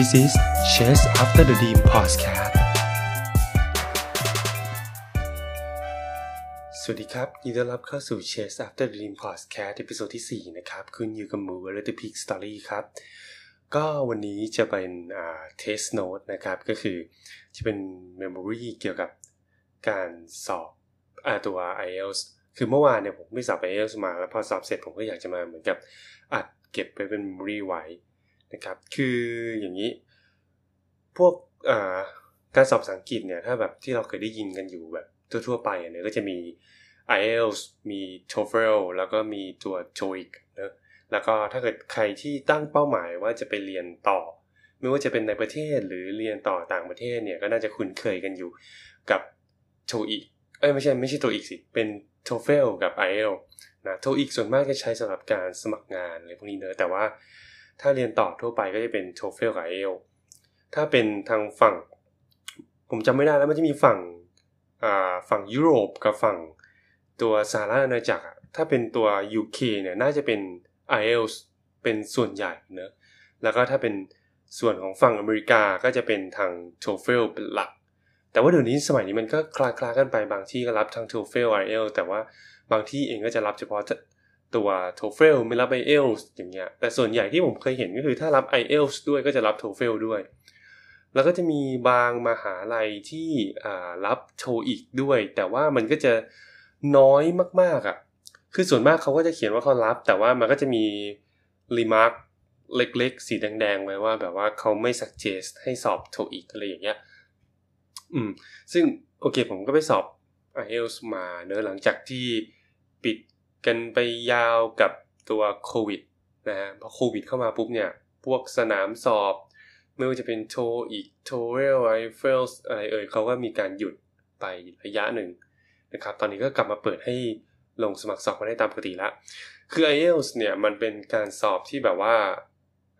This is Chase After the Dream Podcast สวัสดีครับยินดีต้อนรับเข้าสู่ Chase After the Dream Podcast ตอนที่4นะครับขึ้นอยู่กับหมูและ The Pig Story ครับก็วันนี้จะเป็นTest Note นะครับก็คือจะเป็น Memory เกี่ยวกับการสอบตัว IELTS คือเมื่อวานเนี่ยผมไม่สอบ IELTS มาแล้วพอสอบเสร็จผมก็อยากจะมาเหมือนกับอัดเก็บไปเป็น Memory ไว้นะครับคืออย่างนี้พวกการสอบภาษาอังกฤษเนี่ยถ้าแบบที่เราเคยได้ยินกันอยู่แบบทั่วๆไปเนี่ยก็จะมี IELTS มี TOEFL แล้วก็มีตัว TOEIC นะแล้วก็ถ้าเกิดใครที่ตั้งเป้าหมายว่าจะไปเรียนต่อไม่ว่าจะเป็นในประเทศหรือเรียนต่อต่างประเทศเนี่ยก็น่าจะคุ้นเคยกันอยู่กับ TOEIC ไม่ใช่ TOEIC สิเป็น TOEFL กับ IELTS นะ TOEIC ส่วนมากจะใช้สำหรับการสมัครงานอะไรพวกนี้เนอะแต่ว่าถ้าเรียนต่อทั่วไปก็จะเป็น TOEFL กับ IELTS ถ้าเป็นทางฝั่งผมจำไม่ได้แล้วมันจะมีฝั่งยุโรปกับฝั่งตัวสหรัฐอเมริกาถ้าเป็นตัว UK เนี่ยน่าจะเป็น IELTS เป็นส่วนใหญ่เนอะแล้วก็ถ้าเป็นส่วนของฝั่งอเมริกาก็จะเป็นทาง TOEFL เป็นหลักแต่ว่าเดี๋ยวนี้สมัยนี้มันก็คลาๆกันไปบางที่ก็รับทาง TOEFL IELTS แต่ว่าบางที่เองก็จะรับเฉพาะตัว TOEFL ไม่รับ IELTS อย่างเงี้ยแต่ส่วนใหญ่ที่ผมเคยเห็นก็คือถ้ารับ IELTS ด้วยก็จะรับ TOEFL ด้วยแล้วก็จะมีบางมหาลัยที่รับ TOEIC ด้วยแต่ว่ามันก็จะน้อยมากๆอ่ะคือส่วนมากเขาก็จะเขียนว่าเขารับแต่ว่ามันก็จะมี remark เล็กๆสีแดงๆไว้ว่าแบบว่าเขาไม่ suggest ให้สอบ TOEIC อะไรอย่างเงี้ยซึ่งโอเคผมก็ไปสอบ IELTS มาเนอะหลังจากที่ปิดกันไปยาวกับตัวโควิดนะฮะพอโควิดเข้ามาปุ๊บเนี่ยพวกสนามสอบไม่ว่าจะเป็นTOEIC TOEFL IELTS อะไรเขาก็มีการหยุดไประยะหนึ่งนะครับตอนนี้ก็กลับมาเปิดให้ลงสมัครสอบกันได้ตามปกติละคือ IELTS เนี่ยมันเป็นการสอบที่แบบว่า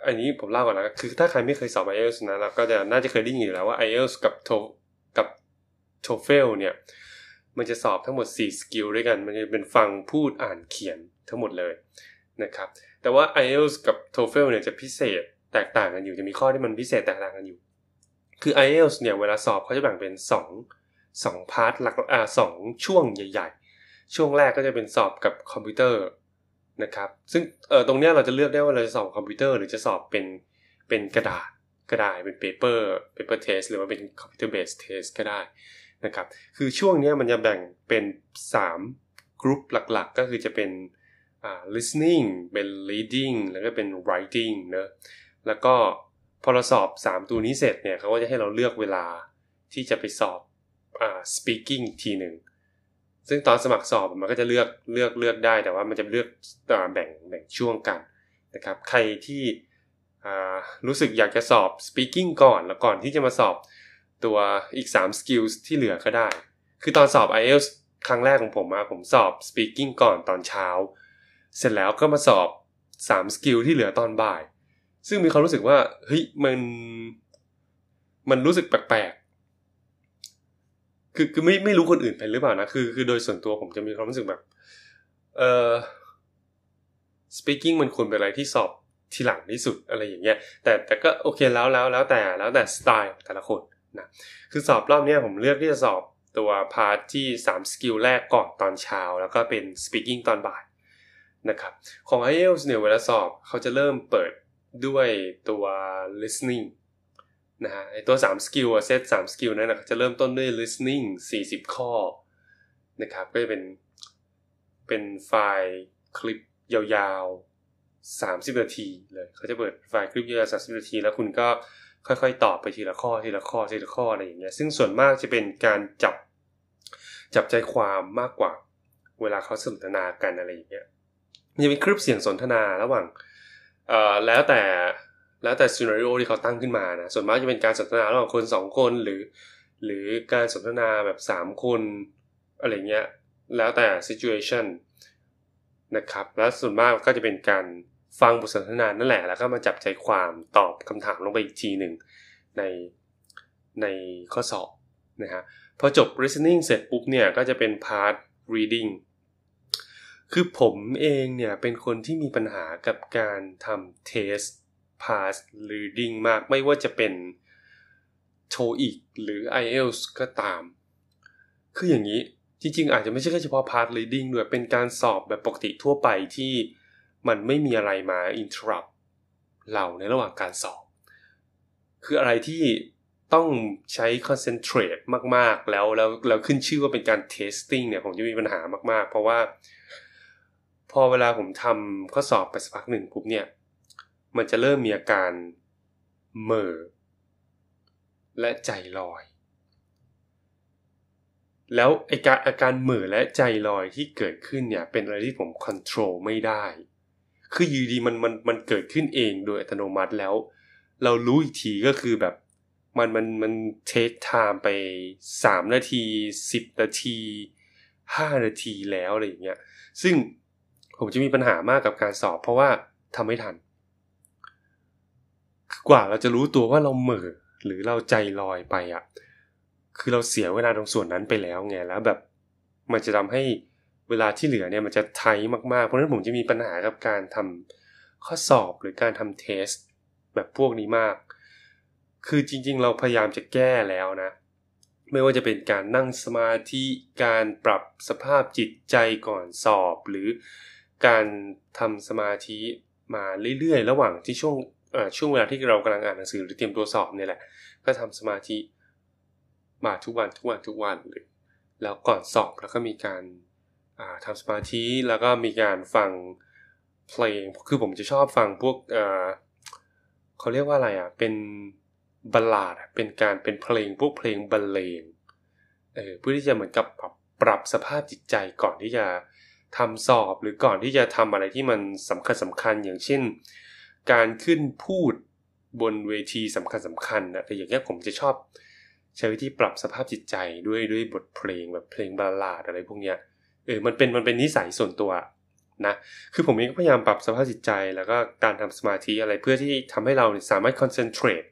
อันนี้ผมเล่าก่อนนะคือถ้าใครไม่เคยสอบ IELTS นะเราก็จะน่าจะเคยได้ยินอยู่แล้วว่า IELTS กับ TOEFL เนี่ยมันจะสอบทั้งหมด4สกิลด้วยกันมันจะเป็นฟังพูดอ่านเขียนทั้งหมดเลยนะครับแต่ว่า IELTS กับ TOEFL เนี่ยจะพิเศษแตกต่างกันอยู่จะมีข้อที่มันพิเศษแตกต่างกันอยู่คือ IELTS เนี่ยเวลาสอบเขาจะแบ่งเป็น2พาร์ทหลัก2ช่วงใหญ่ๆช่วงแรกก็จะเป็นสอบกับคอมพิวเตอร์นะครับซึ่งตรงเนี้ยเราจะเลือกได้ว่าเราจะสอบคอมพิวเตอร์หรือจะสอบเป็นกระดาษเป็น paper test หรือว่าเป็น computer based test ก็ได้นะครับคือช่วงนี้มันจะแบ่งเป็น3กลุ่มหลักๆก็คือจะเป็นlistening เป็น reading แล้วก็เป็น writing เนอะแล้วก็พอเราสอบ3ตัวนี้เสร็จเนี่ยเขาก็จะให้เราเลือกเวลาที่จะไปสอบspeaking ทีหนึ่งซึ่งตอนสมัครสอบมันก็จะเลือกได้แต่ว่ามันจะเลือกแบ่งช่วงกันนะครับใครที่รู้สึกอยากจะสอบ speaking ก่อนแล้วก่อนที่จะมาสอบตัวอีก3 skills ที่เหลือก็ได้คือตอนสอบ IELTS ครั้งแรกของผมผมสอบ speaking ก่อนตอนเช้าเสร็จแล้วก็มาสอบ3 skill ที่เหลือตอนบ่ายซึ่งมีความรู้สึกว่าเฮ้ยมันรู้สึกแปลกๆคือไม่รู้คนอื่นเป็นหรือเปล่านะคือโดยส่วนตัวผมจะมีความรู้สึกแบบspeaking มันควรเป็นอะไรที่สอบทีหลังที่สุดอะไรอย่างเงี้ยแต่ก็โอเคแล้วแต่สไตล์แต่ละคนนะคือสอบรอบนี้ผมเลือกที่จะสอบตัวพาร์ทที่3สกิลแรกก่อนตอนเช้าแล้วก็เป็น speaking ตอนบ่ายนะครับของ IELTS เนี่ยเวลาสอบเขาจะเริ่มเปิดด้วยตัว listening นะฮะไอตัว3สกิลเซต3สกิลนั้นนะจะเริ่มต้นด้วย listening 40ข้อนะครับก็จะเป็นไฟล์คลิปยาวๆ30นาทีเลยเขาจะเปิดไฟล์คลิปยาวๆ30นาทีแล้วคุณก็ค่อยๆตอบไปทีละข้ออะไรอย่างเงี้ยซึ่งส่วนมากจะเป็นการจับใจความมากกว่าเวลาเขาสนทนากันอะไรอย่างเงี้ยมันจะมีคลิปเสียงสนทนาระหว่างแล้วแต่ซีนาริโอที่เขาตั้งขึ้นมานะส่วนมากจะเป็นการสนทนาระหว่างคน2คนหรือการสนทนาแบบ3คนอะไรเงี้ยแล้วแต่ซิจูเอชั่นนะครับแล้วส่วนมากก็จะเป็นการฟังบทสนทนานั่นแหละแล้วก็มาจับใจความตอบคำถามลงไปอีกทีหนึ่งในข้อสอบนะฮะพอจบ listening เสร็จปุ๊บเนี่ยก็จะเป็น part reading คือผมเองเนี่ยเป็นคนที่มีปัญหากับการทำ test past reading มากไม่ว่าจะเป็น TOEIC หรือ IELTS ก็ตามคืออย่างนี้จริงๆอาจจะไม่ใช่แค่เฉพาะ past reading ด้วยเป็นการสอบแบบปกติทั่วไปที่มันไม่มีอะไรมา interrupt เราในระหว่างการสอบคืออะไรที่ต้องใช้ concentrate มากๆแล้วขึ้นชื่อว่าเป็นการ testing เนี่ยผมจะมีปัญหามากๆเพราะว่าพอเวลาผมทำข้อสอบไปสักพักหนึ่งปุ๊บเนี่ยมันจะเริ่มมีอาการเหม่อและใจลอยแล้วอาการเหม่อและใจลอยที่เกิดขึ้นเนี่ยเป็นอะไรที่ผมควบคุมไม่ได้คืออยู่ดีมันเกิดขึ้นเองโดยอัตโนมัติแล้วเรารู้อีกทีก็คือแบบมันเทคไทม์ไป3นาที10นาที5นาทีแล้วอะไรอย่างเงี้ยซึ่งผมจะมีปัญหามากกับการสอบเพราะว่าทำไม่ทันกว่าเราจะรู้ตัวว่าเราเหม่อหรือเราใจลอยไปอ่ะคือเราเสียเวลาตรงส่วนนั้นไปแล้วไงแล้วแบบมันจะทำให้เวลาที่เหลือเนี่ยมันจะไทยมากๆเพราะฉะนั้นผมจะมีปัญหากับการทำข้อสอบหรือการทำเทสแบบพวกนี้มากคือจริงๆเราพยายามจะแก้แล้วนะไม่ว่าจะเป็นการนั่งสมาธิการปรับสภาพจิตใจก่อนสอบหรือการทำสมาธิมาเรื่อยๆระหว่างที่ช่วงเวลาที่เรากำลังอ่านหนังสือหรือเตรียมตัวสอบเนี่ยแหละก็ทำสมาธิมาทุกวันเลยแล้วก่อนสอบแล้วก็มีการทำสมาธิแล้วก็มีการฟังเพลงคือผมจะชอบฟังพวกเขาเรียกว่าอะไรอ่ะเป็นบัลลาดเป็นเพลงพวกเพลงบรรเลงเพื่อที่จะเหมือนกับปรับสภาพจิตใจก่อนที่จะทำสอบหรือก่อนที่จะทำอะไรที่มันสำคัญอย่างเช่นการขึ้นพูดบนเวทีสำคัญนะแต่อย่างเงี้ยผมจะชอบใช้วิธีปรับสภาพจิตใจด้วยบทเพลงแบบเพลงบัลลาดอะไรพวกเนี้ยมันเป็นนิสัยส่วนตัวนะคือผมเองก็พยายามปรับสภาพจิตใจแล้วก็การทำสมาธิอะไรเพื่อที่ทำให้เราสามารถ concentrate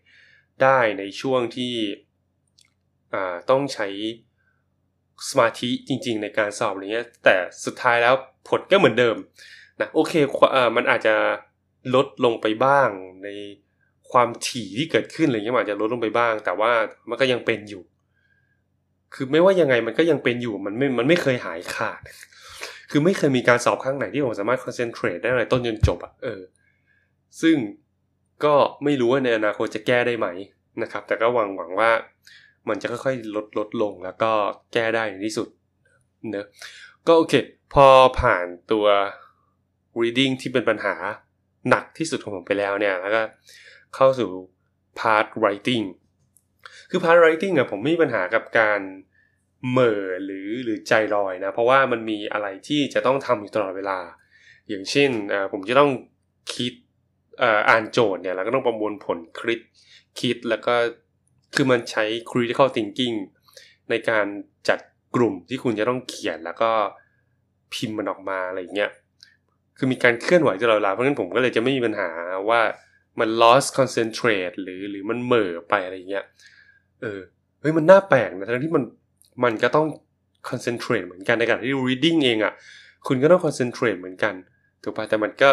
ได้ในช่วงที่ต้องใช้สมาธิจริงๆในการสอบอะไรเงี้ยแต่สุดท้ายแล้วผลก็เหมือนเดิมนะโอเคมันอาจจะลดลงไปบ้างในความถี่ที่เกิดขึ้นอะไรเงี้ยอาจจะลดลงไปบ้างแต่ว่ามันก็ยังเป็นอยู่คือไม่ว่ายังไงมันก็ยังเป็นอยู่มันไม่เคยหายขาดคือไม่เคยมีการสอบครั้งไหนที่ผมสามารถคอนเซนเทรตได้เลยต้นจนจบอ่ะซึ่งก็ไม่รู้ว่าในอนาคตจะแก้ได้ไหมนะครับแต่ก็หวังว่ามันจะค่อยๆลดลงแล้วก็แก้ได้ในที่สุดเนอะก็โอเคพอผ่านตัว reading ที่เป็นปัญหาหนักที่สุดของผมไปแล้วเนี่ยแล้วก็เข้าสู่ part writing คือ part writing อะผมไม่มีปัญหากับการเหม่อหรือใจลอยนะเพราะว่ามันมีอะไรที่จะต้องทำอยู่ตลอดเวลาอย่างเช่นผมจะต้องคิดอ่านโจทย์เนี่ยแล้วก็ต้องประมวลผลคิดแล้วก็คือมันใช้ critical thinking ในการจัดกลุ่มที่คุณจะต้องเขียนแล้วก็พิมพ์มันออกมาอะไรอย่างเงี้ยคือมีการเคลื่อนไหวตลอดเวลาเพราะงั้นผมก็เลยจะไม่มีปัญหาว่ามัน lost concentrate หรือมันเหม่อไปอะไรอย่างเงี้ยเฮ้ยมันน่าแปลกนะทั้งที่มันก็ต้อง concentrate เหมือนกันในการที่ reading เองอ่ะคุณก็ต้อง concentrate เหมือนกันถูกป่ะแต่มันก็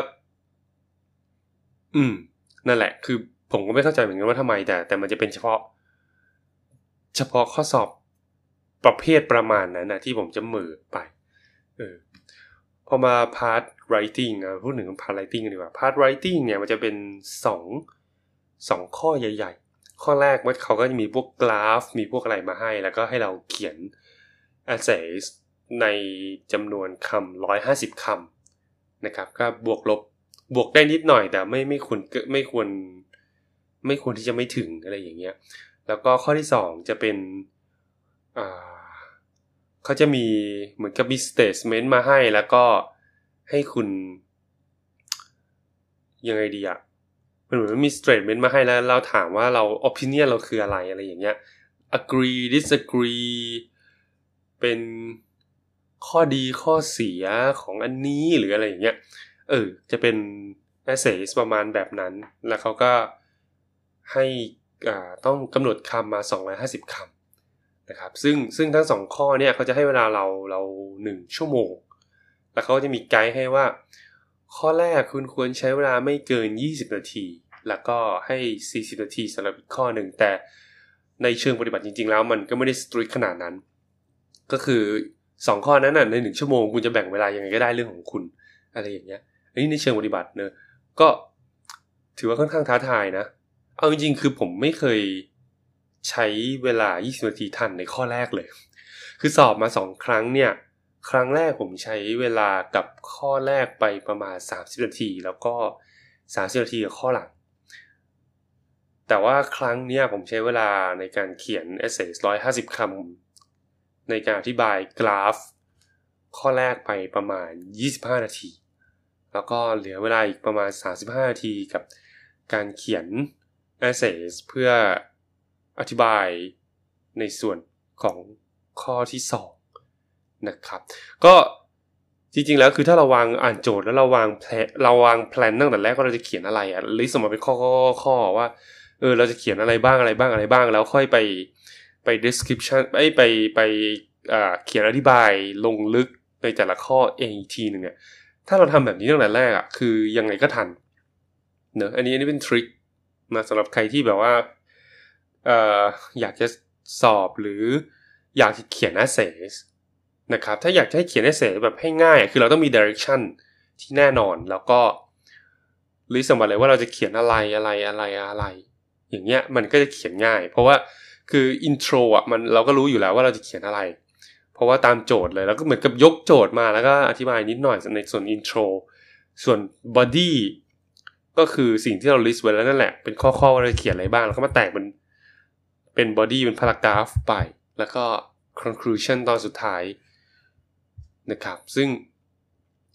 นั่นแหละคือผมก็ไม่เข้าใจเหมือนกันว่าทำไมแต่มันจะเป็นเฉพาะข้อสอบประเภทประมาณนั้นนะที่ผมจะเหม่อไปพอมา part writing นะพูดถึง part writing ดีกว่า part writing เนี่ยมันจะเป็น2ข้อใหญ่ๆข้อแรกว่าเขาก็จะมีพวกกราฟมีพวกอะไรมาให้แล้วก็ให้เราเขียน essay ในจำนวนคำ150คำนะครับก็บวกลบบวกได้นิดหน่อยแต่ไม่ควรที่จะไม่ถึงอะไรอย่างเงี้ยแล้วก็ข้อที่2จะเป็นเขาจะมีเหมือนกับมี statement มาให้แล้วก็ให้คุณยังไงดีอ่ะมันเหมือนมี statement มาให้แล้วเราถามว่าเรา opinion เราคืออะไรอย่างเงี้ย agree disagree เป็นข้อดีข้อเสียของอันนี้หรืออะไรอย่างเงี้ยจะเป็น essay ประมาณแบบนั้นแล้วเขาก็ให้ต้องกำหนดคำมา250คำนะครับซึ่งทั้ง2ข้อเนี่ยเขาจะให้เวลาเรา1ชั่วโมงแล้วเขาจะมีไกด์ให้ว่าข้อแรกคุณควรใช้เวลาไม่เกิน20นาที แล้วก็ให้40นาทีสำหรับอีกข้อหนึ่งแต่ในเชิงปฏิบัติจริงๆแล้วมันก็ไม่ได้สตริกขนาดนั้นก็คือ2ข้อนั้นน่ะใน1ชั่วโมงคุณจะแบ่งเวลายังไงก็ได้เรื่องของคุณอะไรอย่างเงี้ยอันนี้ในเชิงปฏิบัติเนอะก็ถือว่าค่อนข้างท้าทายนะเอาจริงๆคือผมไม่เคยใช้เวลา20นาทีทันในข้อแรกเลยคือสอบมา2ครั้งเนี่ยครั้งแรกผมใช้เวลากับข้อแรกไปประมาณ30นาทีแล้วก็30นาทีกับข้อหลังแต่ว่าครั้งเนี้ยผมใช้เวลาในการเขียนเอเซย์150คำในการอธิบายกราฟข้อแรกไปประมาณ25นาทีแล้วก็เหลือเวลาอีกประมาณ35นาทีกับการเขียนเอเซย์เพื่ออธิบายในส่วนของข้อที่2นะครับก็จริงๆแล้วคือถ้าเราวางอ่านโจทย์แล้วเราวางแพลนตั้งแต่แรกก็เราจะเขียนอะไรอ่ะลิสต์ออกมาเป็นข้อว่าเราจะเขียนอะไรบ้างแล้วค่อยไป description ไปเขียนอธิบายลงลึกในแต่ละข้อเองอีกทีนึงเนี่ยถ้าเราทำแบบนี้ตั้งแต่แรกอ่ะคือยังไงก็ทันเนอะอันนี้เป็นทริคนะสำหรับใครที่แบบว่าอยากจะสอบหรืออยากจะเขียน essay นะครับถ้าอยากจะให้เขียน essay แบบให้ง่ายคือเราต้องมี direction ที่แน่นอนแล้วก็ลิสต์มาเลยว่าเราจะเขียนอะไรอย่างเงี้ยมันก็จะเขียนง่ายเพราะว่าคือ intro อ่ะมันเราก็รู้อยู่แล้วว่าเราจะเขียนอะไรเพราะว่าตามโจทย์เลยแล้วก็เหมือนกับยกโจทย์มาแล้วก็อธิบายนิดหน่อยในส่วน intro ส่วน body ก็คือสิ่งที่เรา list ไว้แล้วนั่นแหละเป็นข้อๆว่าเราจะเขียนอะไรบ้างแล้วก็มาแตกเป็น body เป็น paragraph ไปแล้วก็ conclusion ตอนสุดท้ายนะครับซึ่ง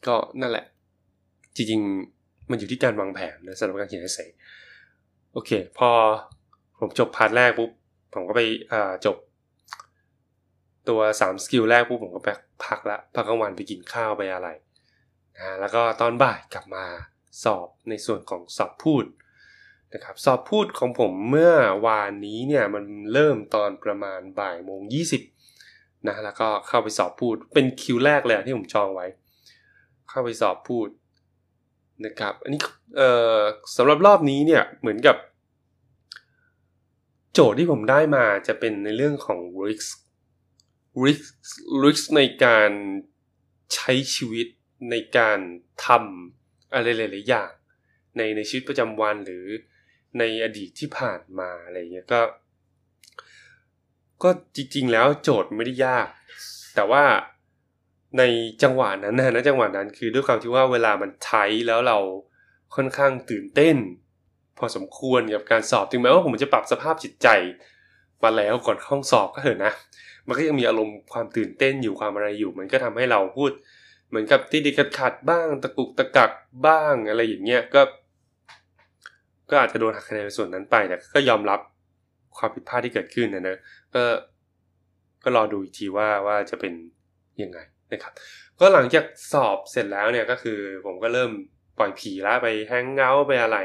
ก็นั่นแหละจริงๆมันอยู่ที่การวางแผนนะสำหรับการเขียน essay โอเคพอผมจบพาร์ทแรกปุ๊บผมก็ไปจบตัว3สกิลแรกปุ๊บผมก็ไปพักกลางวันไปกินข้าวไปอะไรแล้วก็ตอนบ่ายกลับมาสอบในส่วนของสอบพูดนะครับสอบพูดของผมเมื่อวานนี้เนี่ยมันเริ่มตอนประมาณบ่ายโมง20นะแล้วก็เข้าไปสอบพูดเป็นคิวแรกเลยที่ผมจองไว้เข้าไปสอบพูดนะครับอันนี้สำหรับรอบนี้เนี่ยเหมือนกับโจทย์ที่ผมได้มาจะเป็นในเรื่องของ risk ในการใช้ชีวิตในการทำอะไรหลายๆอย่างในชีวิตประจำวันหรือในอดีตที่ผ่านมาอะไรเงี้ยก็จริงๆแล้วโจทย์ไม่ได้ยากแต่ว่าในจังหวะนั้นนะจังหวะนั้นคือด้วยความที่ว่าเวลามันไทท์แล้วเราค่อนข้างตื่นเต้นพอสมควรกับการสอบถึงแม้ว่าผมจะปรับสภาพจิตใจมาแล้วก่อนห้องสอบก็เถอะนะมันก็ยังมีอารมณ์ความตื่นเต้นอยู่ความอะไรอยู่มันก็ทำให้เราพูดเหมือนกับติดขัดบ้างตะกุกตะกักบ้างอะไรอย่างเงี้ยก็อาจจะโดนหักคะแนนในส่วนนั้นไปแต่ก็ยอมรับความผิดพลาดที่เกิดขึ้นนะก็รอดูอีกทีว่าจะเป็นยังไงนะครับก็หลังจากสอบเสร็จแล้วเนี่ยก็คือผมก็เริ่มปล่อยผีละไปแฮงเอาท์ไปอะไร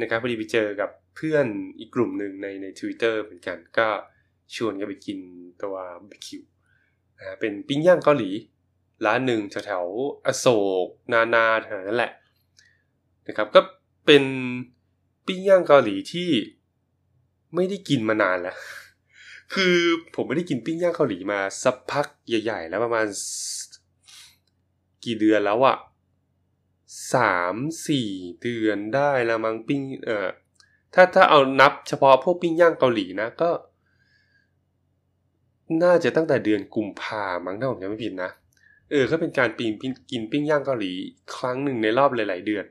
นะครับพอดีไปเจอกับเพื่อนอีกกลุ่มหนึ่งใน Twitter เหมือนกันก็ชวนกันไปกินตัวบาร์บีคิวนะเป็นปิ้งย่างเกาหลีร้านหนึ่งแถวอโศกนาแถวนั้นแหละนะครับก็เป็นปิ้งย่างเกาหลีที่ไม่ได้กินมานานแล้วคือผมไม่ได้กินปิ้งย่างเกาหลีมาสักพักใหญ่ๆแล้วประมาณกี่เดือนแล้วอะ 3-4 เดือนได้ละมั้งปิ้งถ้าเอานับเฉพาะพวกปิ้งย่างเกาหลีนะก็น่าจะตั้งแต่เดือนกุมภาพันธ์มั้งถ้าผมจำไม่ผิดนะก็เป็นการกินปิ้งย่างเกาหลีครั้งหนึ่งในรอบหลายๆเดือน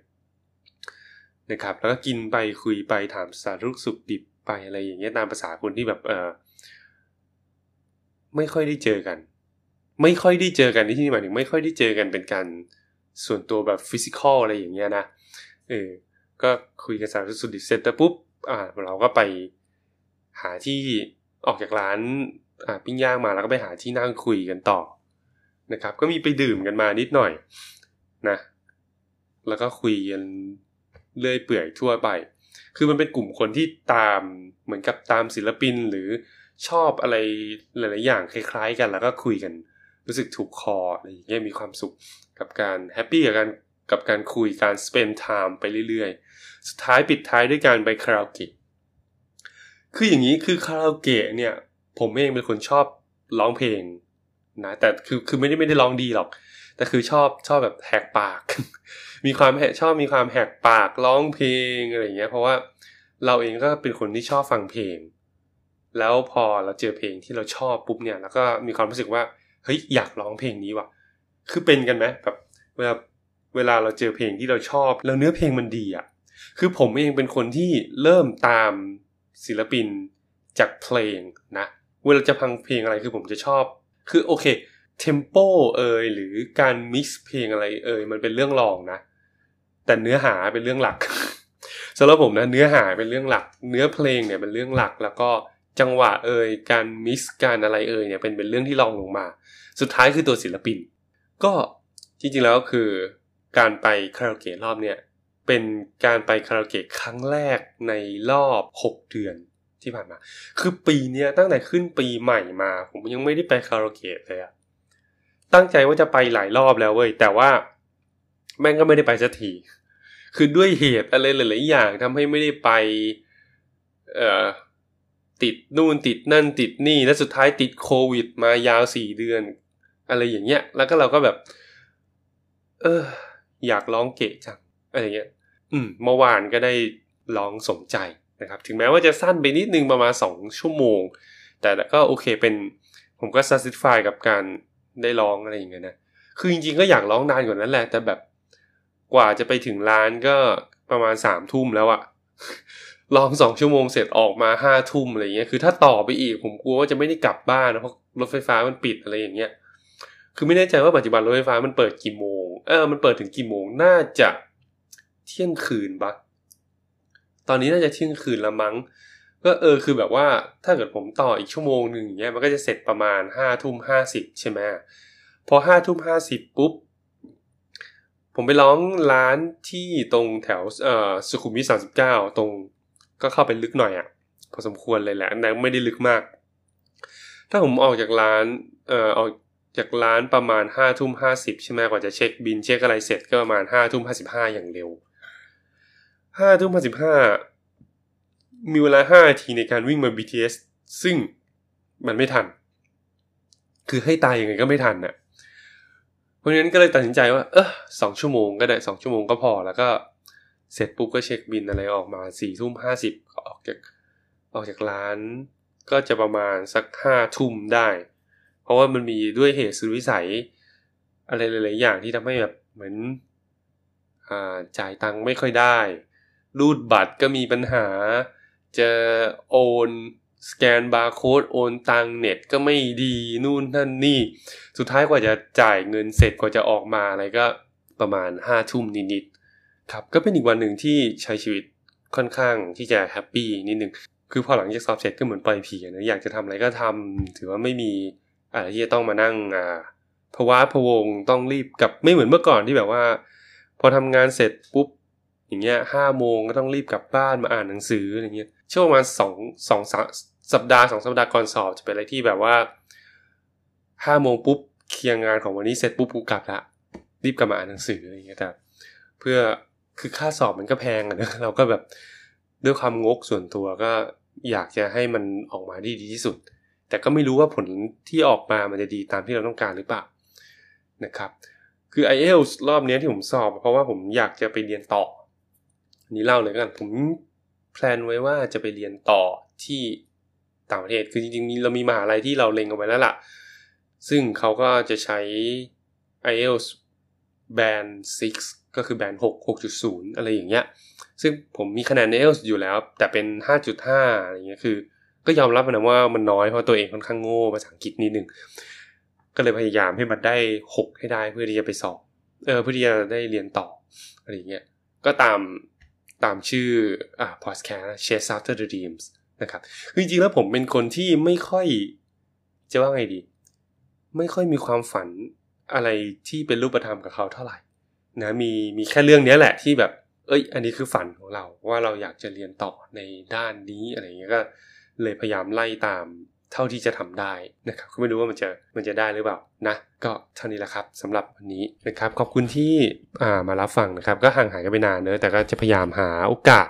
นะครับแล้วก็กินไปคุยไปถามสารทุกข์สุขดิบไปอะไรอย่างเงี้ยตามภาษาคนที่แบบไม่ค่อยได้เจอกันที่นี่หมายถึงไม่ค่อยได้เจอกันเป็นการส่วนตัวแบบฟิสิกอลอะไรอย่างเงี้ยนะก็คุยกันสารทุกข์สุขดิบเสร็จแล้วปุ๊บเราก็ไปหาที่ออกจากร้านปิ้งย่างมาแล้วก็ไปหาที่นั่งคุยกันต่อนะครับก็มีไปดื่มกันมานิดหน่อยนะแล้วก็คุยกันเลื่อยเปื่อยทั่วไปคือมันเป็นกลุ่มคนที่ตามเหมือนกับตามศิลปินหรือชอบอะไรหลายๆอย่างคล้ายๆกันแล้วก็คุยกันรู้สึกถูกคออะไรอย่างเงี้ยมีความสุขกับการแฮปปี้กับการ กับการคุยการ spend time ไปเรื่อยๆสุดท้ายปิดท้ายด้วยการไปคาราโอเกะคืออย่างนี้คือคาราโอเกะเนี่ยผมเองเป็นคนชอบร้องเพลงนะแต่คือไม่ได้ร้องดีหรอกแต่คือชอบแบบแหกปาก มีความแหกปากร้องเพลงอะไรอย่างเงี้ยเพราะว่าเราเองก็เป็นคนที่ชอบฟังเพลงแล้วพอเราเจอเพลงที่เราชอบปุ๊บเนี่ยแล้วก็มีความรู้สึกว่าเฮ้ยอยากร้องเพลงนี้ว่ะคือเป็นกันไหมแบบเวลาเราเจอเพลงที่เราชอบแล้วเนื้อเพลงมันดีอ่ะคือผมเองเป็นคนที่เริ่มตามศิลปินจากเพลงนะเวลาจะฟังเพลงอะไรคือผมจะชอบคือโอเคเทมโปหรือการมิกซ์เพลงอะไรมันเป็นเรื่องรองนะแต่เนื้อหาเป็นเรื่องหลัก สำหรับผมนะเนื้อหาเป็นเรื่องหลักเนื้อเพลงเนี่ยเป็นเรื่องหลักแล้วก็จังหวะการมิกซ์การอะไรเนี่ยเป็นเรื่องที่รองลงมาสุดท้ายคือตัวศิลปินก็จริงๆแล้วคือการไปคาราโอเกะรอบเนี่ยเป็นการไปคาราโอเกะครั้งแรกในรอบ6เดือนที่ผ่านมาคือปีนี้ตั้งแต่ขึ้นปีใหม่มาผมยังไม่ได้ไปคาราโอเกะเลยอะตั้งใจว่าจะไปหลายรอบแล้วเว้ยแต่ว่าแม่งก็ไม่ได้ไปสักทีคือด้วยเหตุอะไรหลายๆอย่างทำให้ไม่ได้ไปติดนู่นติดนั่นติดนี่และสุดท้ายติดโควิดมายาว4เดือนอะไรอย่างเงี้ยแล้วก็เราก็แบบอยากร้องเกะจังอะไรเงี้ยเมื่อวานก็ได้ร้องสมใจนะครับถึงแม้ว่าจะสั้นไปนิดนึงประมาณ2ชั่วโมงแต่ก็โอเคเป็นผมก็ satisfy กับการได้ร้องอะไรอย่างเงี้ยนะคือจริงๆก็อยากร้องนานกว่านั้นแหละแต่แบบกว่าจะไปถึงร้านก็ประมาณ 3:00 นแล้วอะร้อง2ชั่วโมงเสร็จออกมา 5:00 นอะไรอย่างเงี้ยคือถ้าต่อไปอีกผมกลัวว่าจะไม่ได้กลับบ้านนะเพราะรถไฟฟ้ามันปิดอะไรอย่างเงี้ยคือไม่แน่ใจว่าปัจจุบันรถไฟฟ้ามันเปิดกี่โมงมันเปิดถึงกี่โมงน่าจะเที่ยงคืนปะตอนนี้น่าจะเที่ยงคืนละมั้งก็คือแบบว่าถ้าเกิดผมต่ออีกชั่วโมงนึงอย่างเงี้ยมันก็จะเสร็จประมาณ 5:50 นใช่ไหมพอ 5:50 นปุ๊บผมไปร้องร้านที่ตรงแถวสุขุมวิท39ตรงก็เข้าไปลึกหน่อยอ่ะพอสมควรเลยแหละแต่ไม่ได้ลึกมากถ้าผมออกจากร้านออกจากร้านประมาณ 5:50 นใช่ไหมกว่าจะเช็คบิลเช็คอะไรเสร็จก็ประมาณ 5:55 นอย่างเร็ว 5:55 นมีเวลา5นาทีในการวิ่งมา BTS ซึ่งมันไม่ทันคือให้ตายยังไงก็ไม่ทันน่ะเพราะฉะนั้นก็เลยตัดสินใจว่า2ชั่วโมงก็ได้2ชั่วโมงก็พอแล้วก็เสร็จปุ๊บก็เช็คบิลอะไรออกมา 4:50 นออกจากร้านก็จะประมาณสัก 5:00 นได้เพราะว่ามันมีด้วยเหตุสุดวิสัยอะไรหลายๆอย่างที่ทำให้แบบเหมือนจ่ายตังค์ไม่ค่อยได้รูดบัตรก็มีปัญหาจะโอนสแกนบาร์โค้ดโอนตังค์เน็ตก็ไม่ดีนู่นนั่นนี่สุดท้ายกว่าจะจ่ายเงินเสร็จกว่าจะออกมาอะไรก็ประมาณ 5:00 นนิดๆครับก็เป็นอีกวันหนึ่งที่ใช้ชีวิตค่อนข้างที่จะแฮปปี้นิดนึงคือพอหลังจากสอบเสร็จก็เหมือนปล่อยผีนะอยากจะทำอะไรก็ทำถือว่าไม่มีอะไรที่จะต้องมานั่งภาวะพะวงต้องรีบกลับไม่เหมือนเมื่อก่อนที่แบบว่าพอทำงานเสร็จปุ๊บอย่างเงี้ย 5:00 นก็ต้องรีบกลับบ้านมาอ่านหนังสืออย่างเงี้ยช่วงประมาณ2สัปดาห์2สัปดาห์ก่อนสอบจะเป็นอะไรที่แบบว่า 5:00 นปุ๊บเคลียร์งานของวันนี้เสร็จปุ๊บกูกลับละรีบกลับมาอ่านหนังสืออะไรอย่างเงี้ยแต่เพื่อคือค่าสอบมันก็แพงอ่ะนะเราก็แบบด้วยความงกส่วนตัวก็อยากจะให้มันออกมาได้ดีที่สุดแต่ก็ไม่รู้ว่าผลที่ออกมามันจะดีตามที่เราต้องการหรือเปล่านะครับคือ IELTS รอบนี้ที่ผมสอบเพราะว่าผมอยากจะไปเรียนต่อนี่เล่าเลยกันผมแพลนไว้ว่าจะไปเรียนต่อที่ต่างประเทศคือจริงๆเรามีมหาลัยที่เราเล็งเอาไว้แล้วล่ะซึ่งเขาก็จะใช้ IELTS Band 6 ก็คือ Band 6 6.0 อะไรอย่างเงี้ยซึ่งผมมีคะแนน IELTS อยู่แล้วแต่เป็น 5.5 อะไรเงี้ยคือก็ยอมรับนะว่ามันน้อยเพราะตัวเองค่อนข้างโง่ภาษาอังกฤษนิดนึงก็เลยพยายามให้มันได้6ให้ได้เพื่อที่จะไปสอบเพื่อที่จะได้เรียนต่ออะไรอย่างเงี้ยก็ตามชื่อพอดแคสต์ Chase After the Dreams นะครับจริงๆแล้วผมเป็นคนที่ไม่ค่อยจะว่าไงดีไม่ค่อยมีความฝันอะไรที่เป็นรูปธรรมกับเขาเท่าไหร่นะมีแค่เรื่องนี้แหละที่แบบอันนี้คือฝันของเราว่าเราอยากจะเรียนต่อในด้านนี้อะไรอย่างเงี้ยก็เลยพยายามไล่ตาม เท่าที่จะทำได้นะครับก็ไม่รู้ว่ามันจะได้หรือเปล่านะก็เท่านี้แหละครับสำหรับวันนี้นะครับขอบคุณที่มารับฟังนะครับก็ห่างหายกันไปนานเนอะแต่ก็จะพยายามหาโอกาส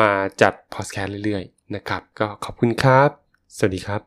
มาจัดพอดแคสต์เรื่อยๆนะครับก็ขอบคุณครับสวัสดีครับ